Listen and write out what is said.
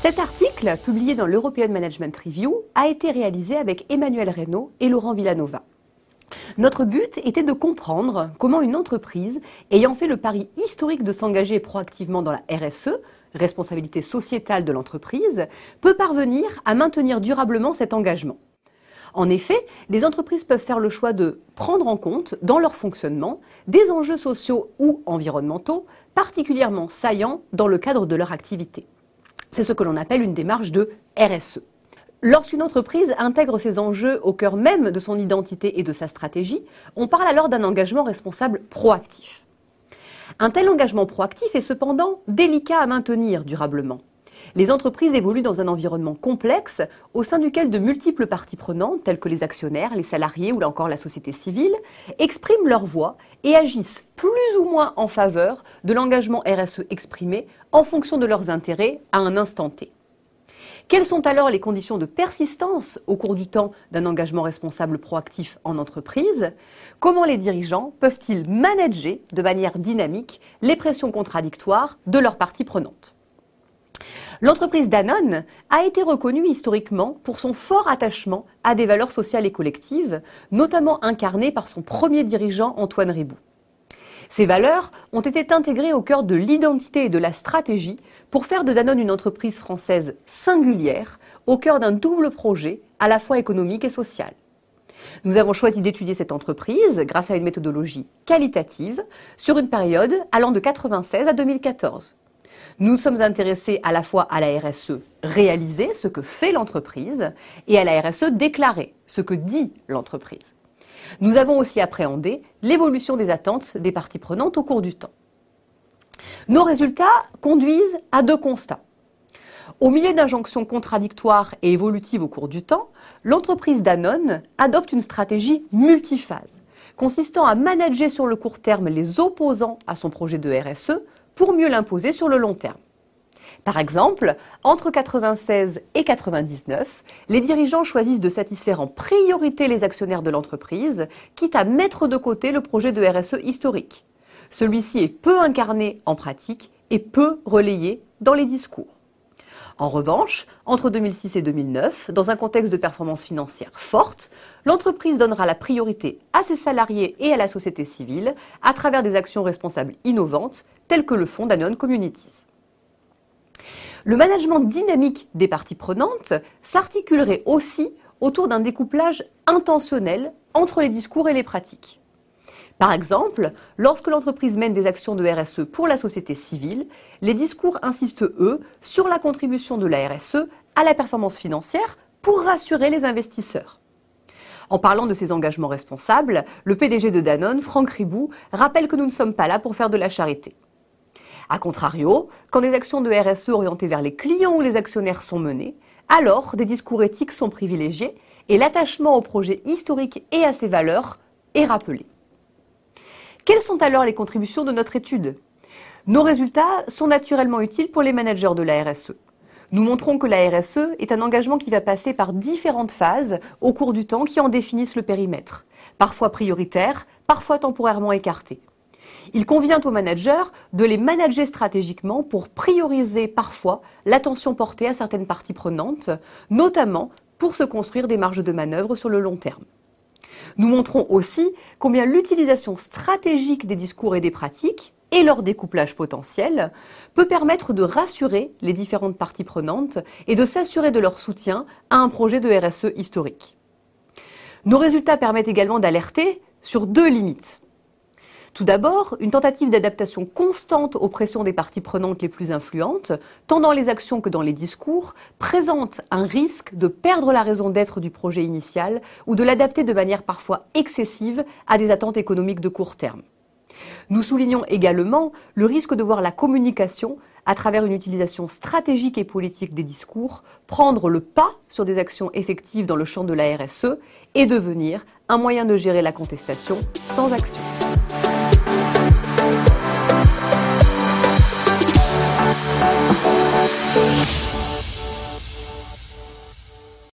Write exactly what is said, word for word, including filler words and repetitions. Cet article, publié dans l'European Management Review, a été réalisé avec Emmanuel Reynaud et Laurent Villanova. Notre but était de comprendre comment une entreprise, ayant fait le pari historique de s'engager proactivement dans la R S E, responsabilité sociétale de l'entreprise, peut parvenir à maintenir durablement cet engagement. En effet, les entreprises peuvent faire le choix de prendre en compte, dans leur fonctionnement, des enjeux sociaux ou environnementaux particulièrement saillants dans le cadre de leur activité. C'est ce que l'on appelle une démarche de R S E. Lorsqu'une entreprise intègre ces enjeux au cœur même de son identité et de sa stratégie, on parle alors d'un engagement responsable proactif. Un tel engagement proactif est cependant délicat à maintenir durablement. Les entreprises évoluent dans un environnement complexe au sein duquel de multiples parties prenantes, telles que les actionnaires, les salariés ou encore la société civile, expriment leur voix et agissent plus ou moins en faveur de l'engagement R S E exprimé en fonction de leurs intérêts à un instant T. Quelles sont alors les conditions de persistance au cours du temps d'un engagement responsable proactif en entreprise ? Comment les dirigeants peuvent-ils manager de manière dynamique les pressions contradictoires de leurs parties prenantes ? L'entreprise Danone a été reconnue historiquement pour son fort attachement à des valeurs sociales et collectives, notamment incarnées par son premier dirigeant Antoine Riboud. Ces valeurs ont été intégrées au cœur de l'identité et de la stratégie pour faire de Danone une entreprise française singulière, au cœur d'un double projet à la fois économique et social. Nous avons choisi d'étudier cette entreprise grâce à une méthodologie qualitative sur une période allant de mille neuf cent quatre-vingt-seize à deux mille quatorze. Nous sommes intéressés à la fois à la R S E réalisée, ce que fait l'entreprise, et à la R S E déclarée, ce que dit l'entreprise. Nous avons aussi appréhendé l'évolution des attentes des parties prenantes au cours du temps. Nos résultats conduisent à deux constats. Au milieu d'injonctions contradictoires et évolutives au cours du temps, l'entreprise Danone adopte une stratégie multiphase, consistant à manager sur le court terme les opposants à son projet de R S E, pour mieux l'imposer sur le long terme. Par exemple, entre mille neuf cent quatre-vingt-seize et mille neuf cent quatre-vingt-dix-neuf, les dirigeants choisissent de satisfaire en priorité les actionnaires de l'entreprise, quitte à mettre de côté le projet de R S E historique. Celui-ci est peu incarné en pratique et peu relayé dans les discours. En revanche, entre deux mille six et deux mille neuf, dans un contexte de performance financière forte, l'entreprise donnera la priorité à ses salariés et à la société civile à travers des actions responsables innovantes telles que le fonds Danone Communities. Le management dynamique des parties prenantes s'articulerait aussi autour d'un découplage intentionnel entre les discours et les pratiques. Par exemple, lorsque l'entreprise mène des actions de R S E pour la société civile, les discours insistent, eux, sur la contribution de la R S E à la performance financière pour rassurer les investisseurs. En parlant de ces engagements responsables, le P D G de Danone, Franck Riboud, rappelle que nous ne sommes pas là pour faire de la charité. A contrario, quand des actions de R S E orientées vers les clients ou les actionnaires sont menées, alors des discours éthiques sont privilégiés et l'attachement au projet historique et à ses valeurs est rappelé. Quelles sont alors les contributions de notre étude ? Nos résultats sont naturellement utiles pour les managers de la R S E. Nous montrons que la R S E est un engagement qui va passer par différentes phases au cours du temps qui en définissent le périmètre, parfois prioritaire, parfois temporairement écarté. Il convient aux managers de les manager stratégiquement pour prioriser parfois l'attention portée à certaines parties prenantes, notamment pour se construire des marges de manœuvre sur le long terme. Nous montrons aussi combien l'utilisation stratégique des discours et des pratiques et leur découplage potentiel peut permettre de rassurer les différentes parties prenantes et de s'assurer de leur soutien à un projet de R S E historique. Nos résultats permettent également d'alerter sur deux limites. Tout d'abord, une tentative d'adaptation constante aux pressions des parties prenantes les plus influentes, tant dans les actions que dans les discours, présente un risque de perdre la raison d'être du projet initial ou de l'adapter de manière parfois excessive à des attentes économiques de court terme. Nous soulignons également le risque de voir la communication, à travers une utilisation stratégique et politique des discours, prendre le pas sur des actions effectives dans le champ de la R S E et devenir un moyen de gérer la contestation sans action.